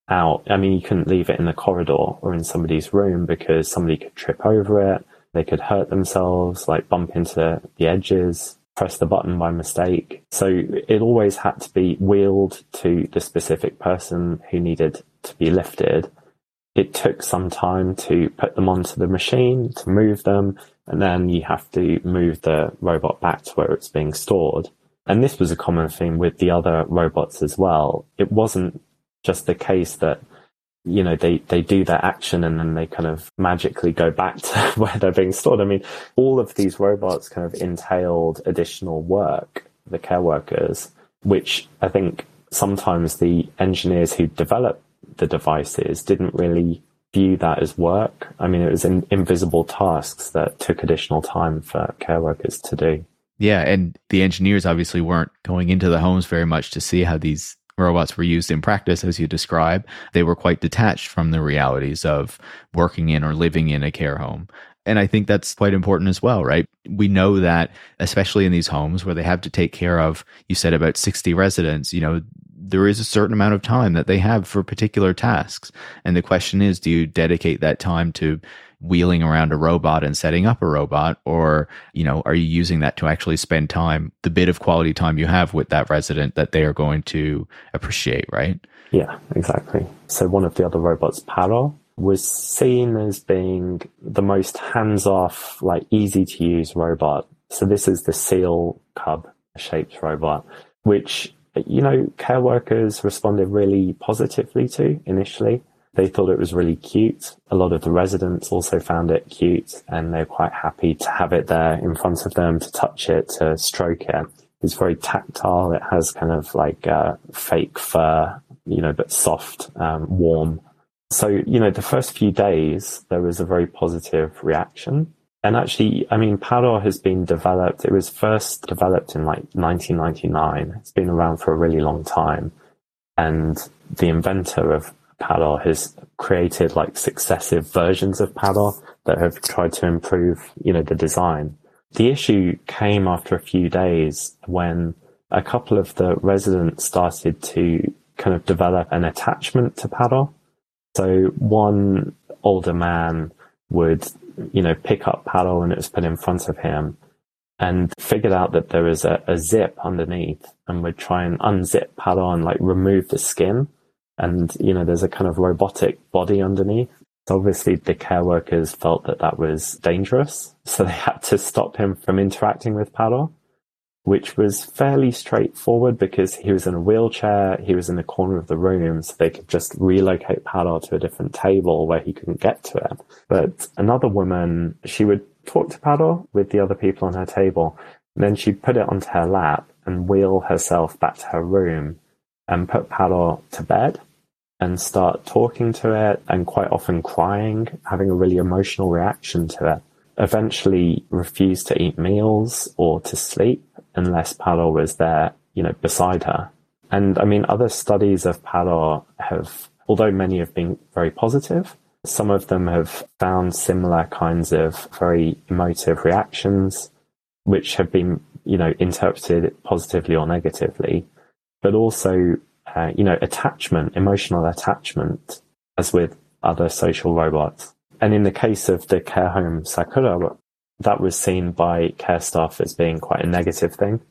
out. I mean, you couldn't leave it in the corridor or in somebody's room because somebody could trip over it. They could hurt themselves, like bump into the edges, press the button by mistake. So it always had to be wheeled to the specific person who needed to be lifted. It took some time to put them onto the machine, to move them, and then you have to move the robot back to where it's being stored. And this was a common theme with the other robots as well. It wasn't just the case that, you know, they do their action and then they kind of magically go back to where they're being stored. I mean, all of these robots kind of entailed additional work, the care workers, which I think sometimes the engineers who developed the devices didn't really view that as work. I mean, it was invisible tasks that took additional time for care workers to do. Yeah, and the engineers obviously weren't going into the homes very much to see how these robots were used in practice, as you describe. They were quite detached from the realities of working in or living in a care home. And I think that's quite important as well, right? We know that, especially in these homes where they have to take care of, you said about 60 residents, you know, there is a certain amount of time that they have for particular tasks. And the question is, do you dedicate that time to wheeling around a robot and setting up a robot, or, you know, are you using that to actually spend time, the bit of quality time you have with that resident that they are going to appreciate, right? Yeah, exactly. So one of the other robots, Paro, was seen as being the most hands-off, like easy to use robot. So this is the seal cub shaped robot, which, you know, care workers responded really positively to initially. They thought it was really cute. A lot of the residents also found it cute, and they're quite happy to have it there in front of them, to touch it, to stroke it. It's very tactile. It has kind of like fake fur, you know, but soft, warm. So, you know, the first few days, there was a very positive reaction. And actually, I mean, Paro has been developed. It was first developed in like 1999. It's been around for a really long time. And the inventor of Paro has created like successive versions of Paro that have tried to improve, you know, the design. The issue came after a few days when a couple of the residents started to kind of develop an attachment to Paro. So one older man would, you know, pick up Paro when it was put in front of him, and figured out that there was a zip underneath, and would try and unzip Paro and like remove the skin. And, you know, there's a kind of robotic body underneath. So obviously the care workers felt that that was dangerous. So they had to stop him from interacting with Paro, which was fairly straightforward because he was in a wheelchair. He was in the corner of the room, so they could just relocate Paro to a different table where he couldn't get to it. But another woman, she would talk to Paro with the other people on her table. And then she'd put it onto her lap and wheel herself back to her room and put Paro to bed and start talking to it, and quite often crying, having a really emotional reaction to it. Eventually refused to eat meals or to sleep unless Paro was there, you know, beside her. And I mean, other studies of Paro have, although many have been very positive, some of them have found similar kinds of very emotive reactions, which have been, you know, interpreted positively or negatively. But also, you know, attachment, emotional attachment, as with other social robots. And in the case of the care home Sakura, that was seen by care staff as being quite a negative thing.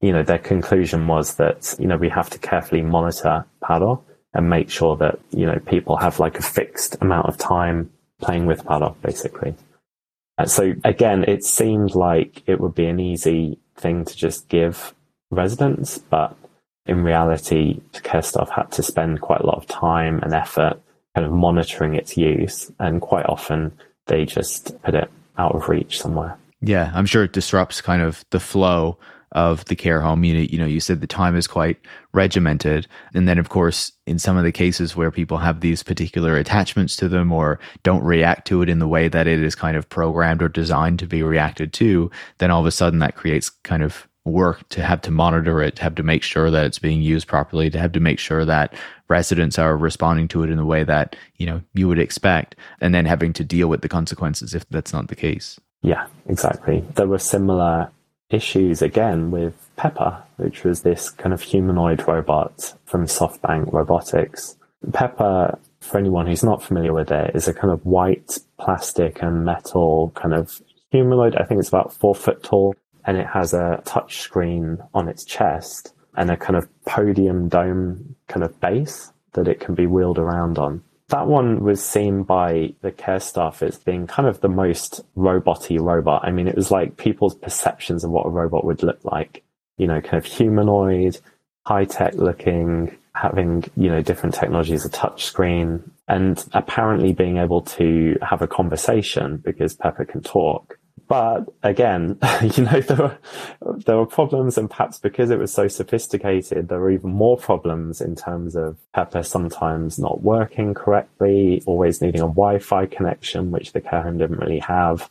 You know, their conclusion was that, you know, we have to carefully monitor Paro and make sure that, you know, people have like a fixed amount of time playing with Paro, basically. So again, it seemed like it would be an easy thing to just give residents, but in reality, care staff had to spend quite a lot of time and effort kind of monitoring its use, and quite often they just put it out of reach somewhere. Yeah, I'm sure it disrupts kind of the flow of the care home. You know, you said the time is quite regimented. And then, of course, in some of the cases where people have these particular attachments to them or don't react to it in the way that it is kind of programmed or designed to be reacted to, then all of a sudden that creates kind of work to have to monitor it, to have to make sure that it's being used properly, to have to make sure that residents are responding to it in the way that, you know, you would expect, and then having to deal with the consequences if that's not the case. Yeah, exactly. There were similar issues again with Pepper, which was this kind of humanoid robot from SoftBank Robotics. Pepper, for anyone who's not familiar with it, is a kind of white plastic and metal kind of humanoid. I think it's about 4 foot tall, and it has a touch screen on its chest and a kind of podium dome kind of base that it can be wheeled around on. That one was seen by the care staff as being kind of the most robot-y robot. I mean, it was like people's perceptions of what a robot would look like, you know, kind of humanoid, high-tech looking, having, you know, different technologies, a touch screen, and apparently being able to have a conversation because Pepper can talk. But again, you know, there were problems, and perhaps because it was so sophisticated, there were even more problems in terms of Pepper sometimes not working correctly, always needing a Wi-Fi connection, which the care home didn't really have.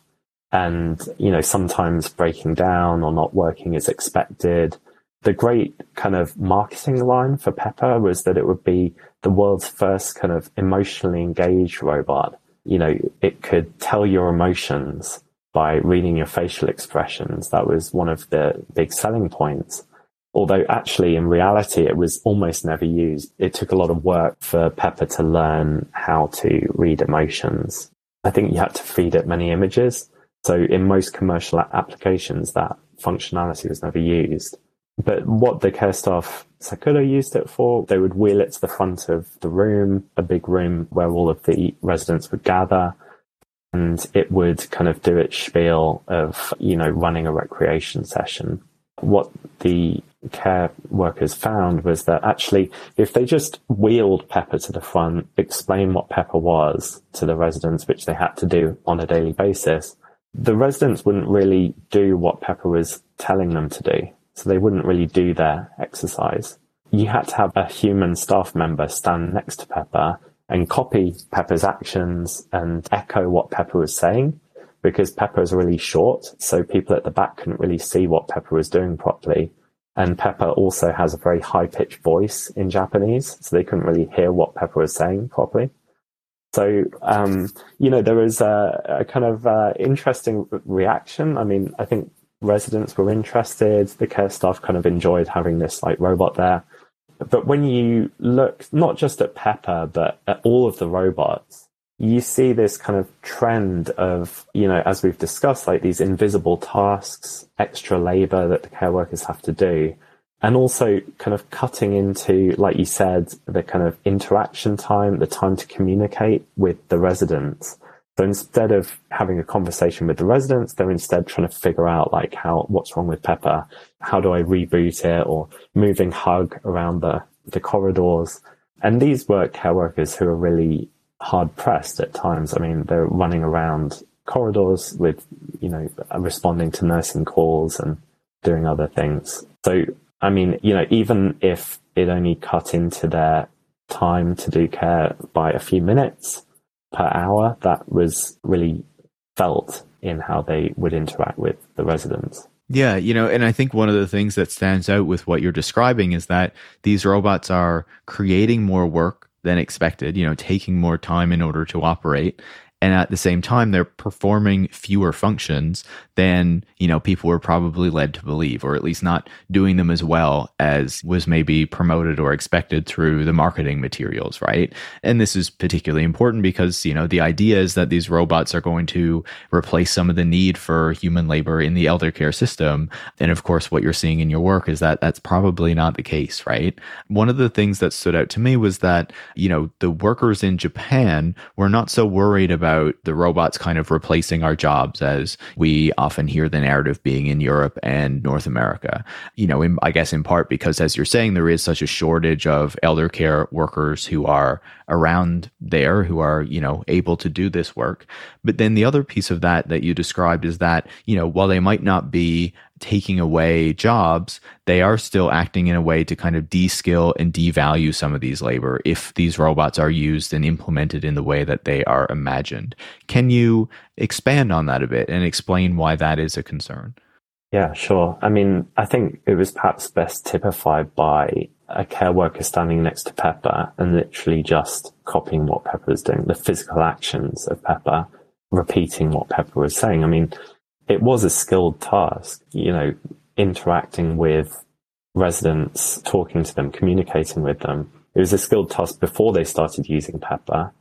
And, you know, sometimes breaking down or not working as expected. The great kind of marketing line for Pepper was that it would be the world's first kind of emotionally engaged robot. You know, it could tell your emotions by reading your facial expressions. That was one of the big selling points. Although actually in reality, it was almost never used. It took a lot of work for Pepper to learn how to read emotions. I think you had to feed it many images. So in most commercial applications, that functionality was never used. But what the care staff Sakura used it for, they would wheel it to the front of the room, a big room where all of the residents would gather. And it would kind of do its spiel of, you know, running a recreation session. What the care workers found was that actually, if they just wheeled Pepper to the front, explained what Pepper was to the residents, which they had to do on a daily basis, the residents wouldn't really do what Pepper was telling them to do. So they wouldn't really do their exercise. You had to have a human staff member stand next to Pepper and copy Pepper's actions and echo what Pepper was saying, because Pepper is really short, so people at the back couldn't really see what Pepper was doing properly. And Pepper also has a very high-pitched voice in Japanese, so they couldn't really hear what Pepper was saying properly. So, you know, there was a kind of interesting reaction. I mean, I think residents were interested. The care staff kind of enjoyed having this like robot there. But when you look not just at Pepper, but at all of the robots, you see this kind of trend of, you know, as we've discussed, like these invisible tasks, extra labor that the care workers have to do. And also kind of cutting into, like you said, the kind of interaction time, the time to communicate with the residents. So instead of having a conversation with the residents, they're instead trying to figure out like what's wrong with Pepper, how do I reboot it, or moving HUG around the corridors. And these were care workers who are really hard pressed at times. I mean, they're running around corridors with, you know, responding to nursing calls and doing other things. So, I mean, you know, even if it only cut into their time to do care by a few minutes per hour, that was really felt in how they would interact with the residents. Yeah, you know, and I think one of the things that stands out with what you're describing is that these robots are creating more work than expected, you know, taking more time in order to operate. And at the same time, they're performing fewer functions than, you know, people were probably led to believe, or at least not doing them as well as was maybe promoted or expected through the marketing materials, right? And this is particularly important because, you know, the idea is that these robots are going to replace some of the need for human labor in the elder care system. And of course, what you're seeing in your work is that that's probably not the case, right? One of the things that stood out to me was that, you know, the workers in Japan were not so worried about the robots kind of replacing our jobs as we often hear the narrative being in Europe and North America. You know, I guess in part because, as you're saying, there is such a shortage of elder care workers who are around there, who are, you know, able to do this work. But then the other piece of that you described is that, you know, while they might not be taking away jobs, they are still acting in a way to kind of de-skill and devalue some of these labor if these robots are used and implemented in the way that they are imagined. Can you expand on that a bit and explain why that is a concern? Yeah, sure. I mean, I think it was perhaps best typified by a care worker standing next to Pepper and literally just copying what Pepper was doing, the physical actions of Pepper, repeating what Pepper was saying. I mean, it was a skilled task, you know, interacting with residents, talking to them, communicating with them. It was a skilled task before they started using Pepper.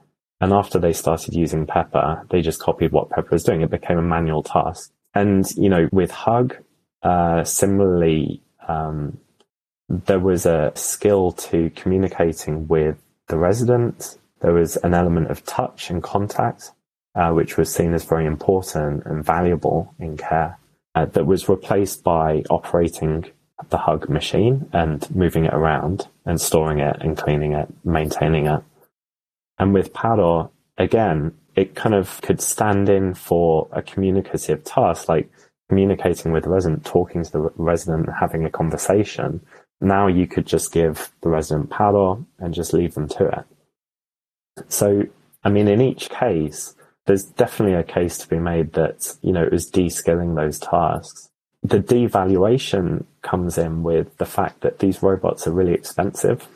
And after they started using Pepper, they just copied what Pepper was doing. It became a manual task. And, you know, with HUG, similarly, there was a skill to communicating with the resident. There was an element of touch and contact, which was seen as very important and valuable in care, that was replaced by operating the HUG machine and moving it around and storing it and cleaning it, maintaining it. And with Paro, again, it kind of could stand in for a communicative task, like communicating with the resident, talking to the resident, having a conversation. Now you could just give the resident Paro and just leave them to it. So, I mean, in each case, there's definitely a case to be made that, you know, it was de-skilling those tasks. The devaluation comes in with the fact that these robots are really expensive.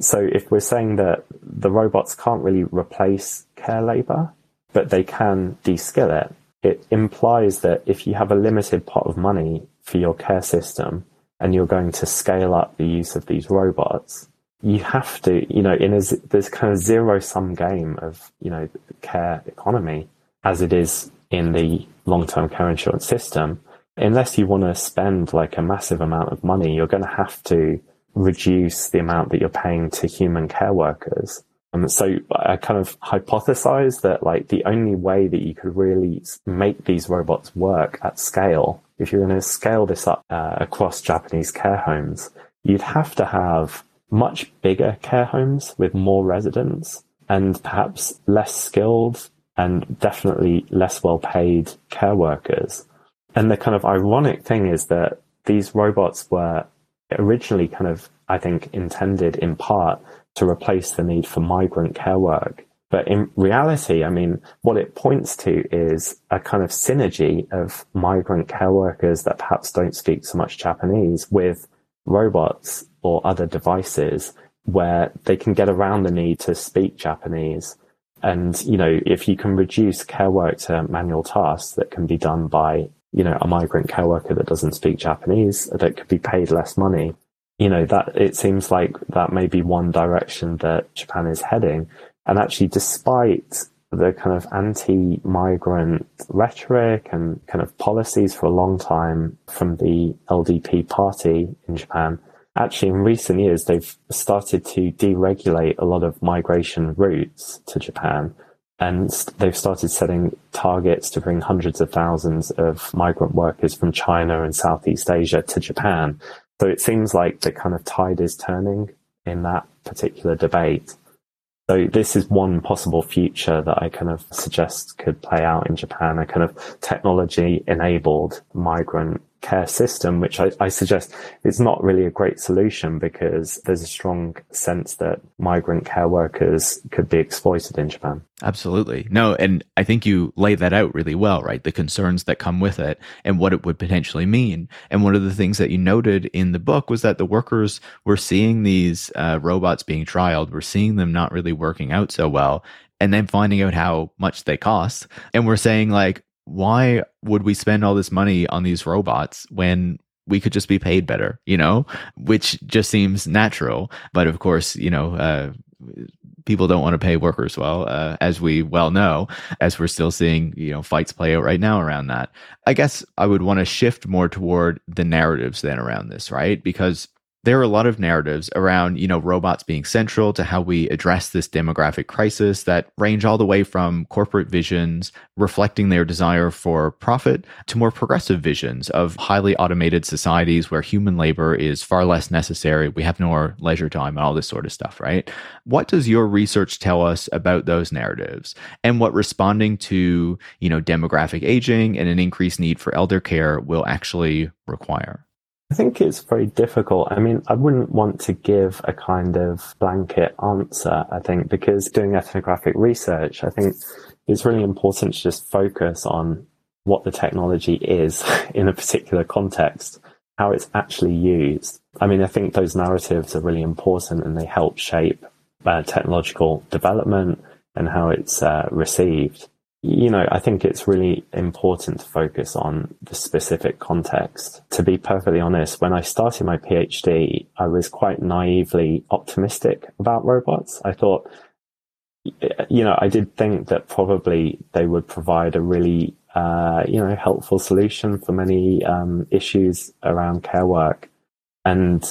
So if we're saying that the robots can't really replace care labor, but they can de-skill it, it implies that if you have a limited pot of money for your care system and you're going to scale up the use of these robots, you have to, you know, in this kind of zero-sum game of, you know, care economy, as it is in the long-term care insurance system, unless you want to spend like a massive amount of money, you're going to have to reduce the amount that you're paying to human care workers. And so I kind of hypothesize that like the only way that you could really make these robots work at scale, if you're going to scale this up across Japanese care homes, you'd have to have much bigger care homes with more residents and perhaps less skilled and definitely less well-paid care workers. And the kind of ironic thing is that these robots were originally kind of, I think, intended in part to replace the need for migrant care work. But in reality, I mean, what it points to is a kind of synergy of migrant care workers that perhaps don't speak so much Japanese with robots or other devices where they can get around the need to speak Japanese. And, you know, if you can reduce care work to manual tasks that can be done by, you know, a migrant care worker that doesn't speak Japanese, that could be paid less money, you know, that it seems like that may be one direction that Japan is heading. And actually, despite the kind of anti-migrant rhetoric and kind of policies for a long time from the LDP party in Japan, actually, in recent years, they've started to deregulate a lot of migration routes to Japan, and they've started setting targets to bring hundreds of thousands of migrant workers from China and Southeast Asia to Japan. So it seems like the kind of tide is turning in that particular debate. So this is one possible future that I kind of suggest could play out in Japan, a kind of technology-enabled migrant care system, which I suggest is not really a great solution because there's a strong sense that migrant care workers could be exploited in Japan. Absolutely. No, and I think you lay that out really well, right? The concerns that come with it and what it would potentially mean. And one of the things that you noted in the book was that the workers were seeing these robots being trialed, were seeing them not really working out so well. and then finding out how much they cost. And we're saying, like, why would we spend all this money on these robots when we could just be paid better, you know, which just seems natural. But of course, you know, people don't want to pay workers well, as we well know, as we're still seeing, you know, fights play out right now around that. I guess I would want to shift more toward the narratives then around this, right? Because there are a lot of narratives around, you know, robots being central to how we address this demographic crisis that range all the way from corporate visions reflecting their desire for profit to more progressive visions of highly automated societies where human labor is far less necessary. We have more leisure time and all this sort of stuff, right? What does your research tell us about those narratives and what responding to, you know, demographic aging and an increased need for elder care will actually require? I think it's very difficult. I mean, I wouldn't want to give a kind of blanket answer, I think, because doing ethnographic research, I think it's really important to just focus on what the technology is in a particular context, how it's actually used. I mean, I think those narratives are really important and they help shape technological development and how it's received. You know, I think it's really important to focus on the specific context. To be perfectly honest, when I started my PhD, I was quite naively optimistic about robots. I thought, you know, I did think that probably they would provide a really, you know, helpful solution for many issues around care work. And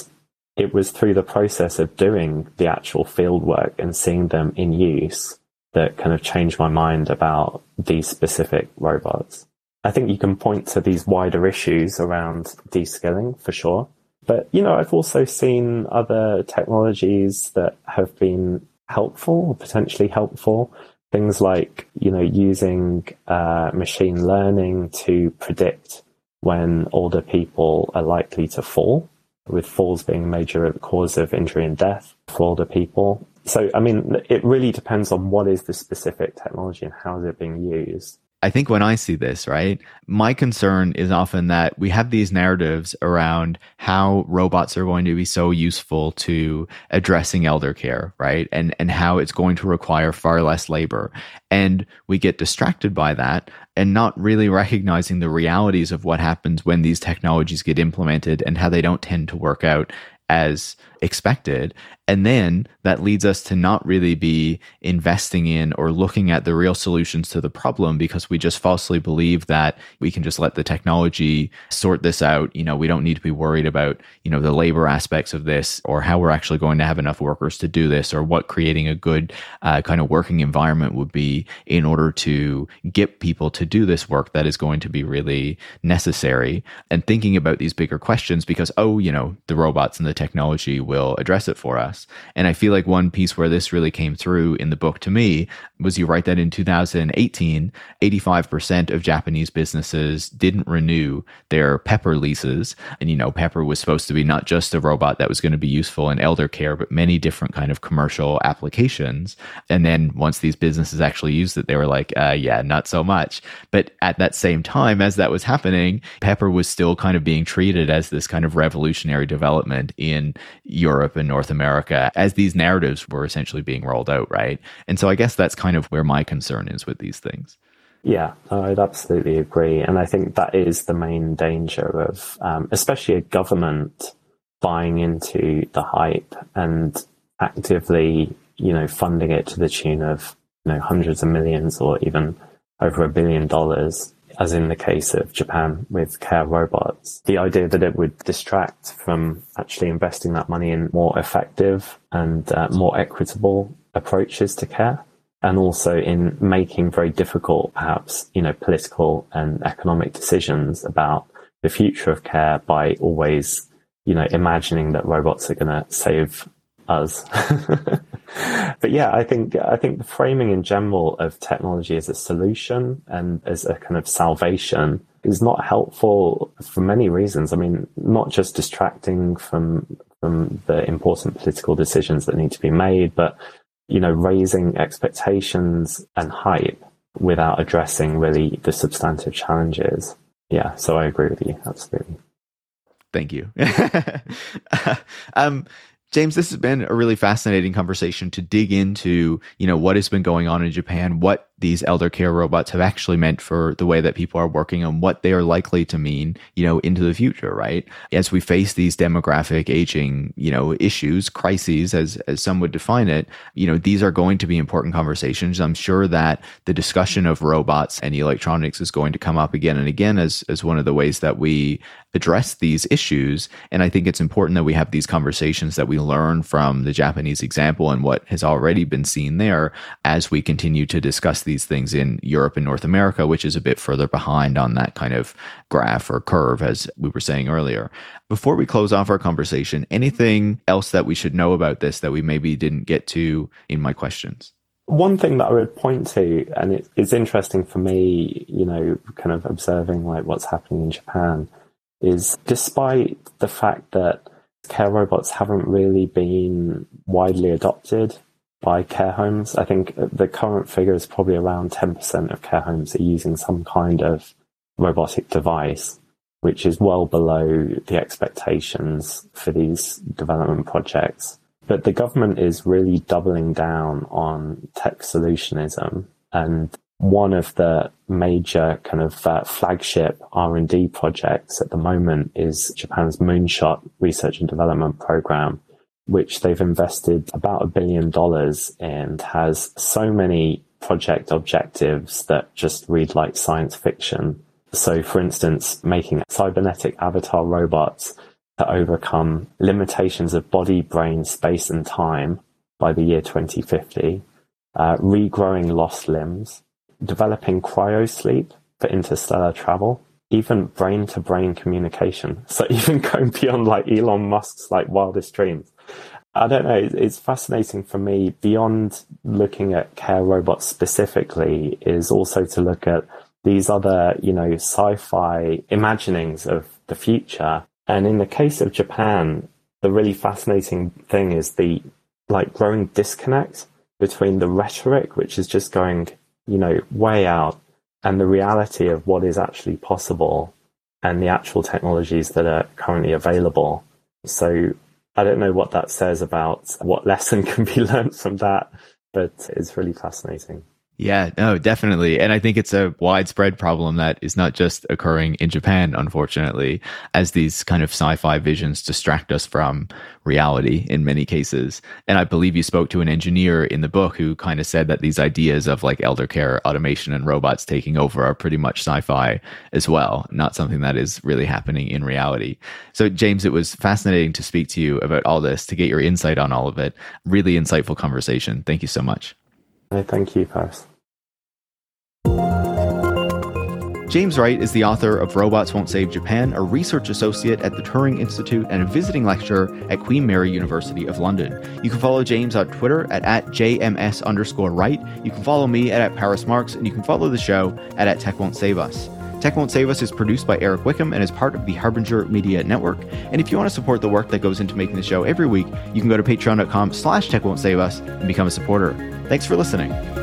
it was through the process of doing the actual field work and seeing them in use that kind of changed my mind about these specific robots. I think you can point to these wider issues around de-skilling for sure. But, you know, I've also seen other technologies that have been helpful, potentially helpful. Things like, you know, using machine learning to predict when older people are likely to fall, with falls being a major cause of injury and death for older people. So, I mean, it really depends on what is the specific technology and how is it being used. I think when I see this, right, my concern is often that we have these narratives around how robots are going to be so useful to addressing elder care, right? And how it's going to require far less labor. And we get distracted by that and not really recognizing the realities of what happens when these technologies get implemented and how they don't tend to work out as expected. And then that leads us to not really be investing in or looking at the real solutions to the problem, because we just falsely believe that we can just let the technology sort this out. You know, we don't need to be worried about, you know, the labor aspects of this or how we're actually going to have enough workers to do this or what creating a good kind of working environment would be in order to get people to do this work that is going to be really necessary, and thinking about these bigger questions because, oh, you know, the robots and the technology will address it for us. And I feel like one piece where this really came through in the book to me was you write that in 2018, 85% of Japanese businesses didn't renew their Pepper leases. And, you know, Pepper was supposed to be not just a robot that was going to be useful in elder care, but many different kind of commercial applications. And then once these businesses actually used it, they were like, yeah, not so much. But at that same time, as that was happening, Pepper was still kind of being treated as this kind of revolutionary development in Europe and North America as these narratives were essentially being rolled out, right? And so I guess that's kind of where my concern is with these things. Yeah, I'd absolutely agree. And I think that is the main danger of, especially a government buying into the hype and actively, you know, funding it to the tune of, you know, hundreds of millions or even over $1 billion, as in the case of Japan with care robots. The idea that it would distract from actually investing that money in more effective and more equitable approaches to care, and also in making very difficult, perhaps, you know, political and economic decisions about the future of care by always, you know, imagining that robots are going to save us. But yeah, I think the framing in general of technology as a solution and as a kind of salvation is not helpful for many reasons. I mean, not just distracting from the important political decisions that need to be made, but, you know, raising expectations and hype without addressing really the substantive challenges. Yeah, so I agree with you, absolutely. Thank you. James, this has been a really fascinating conversation to dig into, you know, what has been going on in Japan, what these elder care robots have actually meant for the way that people are working and what they are likely to mean, you know, into the future, right? As we face these demographic aging, you know, issues, crises, as some would define it, you know, these are going to be important conversations. I'm sure that the discussion of robots and electronics is going to come up again and again as one of the ways that we address these issues. And I think it's important that we have these conversations, that we learn from the Japanese example and what has already been seen there as we continue to discuss these things in Europe and North America, which is a bit further behind on that kind of graph or curve, as we were saying earlier. Before we close off our conversation, anything else that we should know about this that we maybe didn't get to in my questions? One thing that I would point to, and it's interesting for me, you know, kind of observing like what's happening in Japan, is despite the fact that care robots haven't really been widely adopted by care homes, I think the current figure is probably around 10% of care homes are using some kind of robotic device, which is well below the expectations for these development projects. But the government is really doubling down on tech solutionism, and one of the major kind of flagship R&D projects at the moment is Japan's Moonshot Research and Development Programme, which they've invested about $1 billion in, has so many project objectives that just read like science fiction. So, for instance, making cybernetic avatar robots to overcome limitations of body, brain, space and time by the year 2050, regrowing lost limbs, developing cryosleep for interstellar travel, even brain-to-brain communication. So even going beyond like Elon Musk's like wildest dreams. I don't know, it's fascinating for me, beyond looking at care robots specifically, is also to look at these other, you know, sci-fi imaginings of the future. And in the case of Japan, the really fascinating thing is the like growing disconnect between the rhetoric, which is just going, you know, way out, and the reality of what is actually possible and the actual technologies that are currently available. So I don't know what that says about what lesson can be learned from that, but it's really fascinating. Yeah, no, definitely. And I think it's a widespread problem that is not just occurring in Japan, unfortunately, as these kind of sci-fi visions distract us from reality in many cases. And I believe you spoke to an engineer in the book who kind of said that these ideas of like elder care, automation and robots taking over are pretty much sci-fi as well, not something that is really happening in reality. So James, it was fascinating to speak to you about all this, to get your insight on all of it. Really insightful conversation. Thank you so much. Thank you, Paris. James Wright is the author of Robots Won't Save Japan, a research associate at the Turing Institute and a visiting lecturer at Queen Mary University of London. You can follow James on Twitter at @JMS_Wright. You can follow me at Paris Marx, and you can follow the show at Tech Won't Save Us. Tech Won't Save Us is produced by Eric Wickham and is part of the Harbinger Media Network. And if you want to support the work that goes into making the show every week, you can go to patreon.com/techwon'tsaveus and become a supporter. Thanks for listening.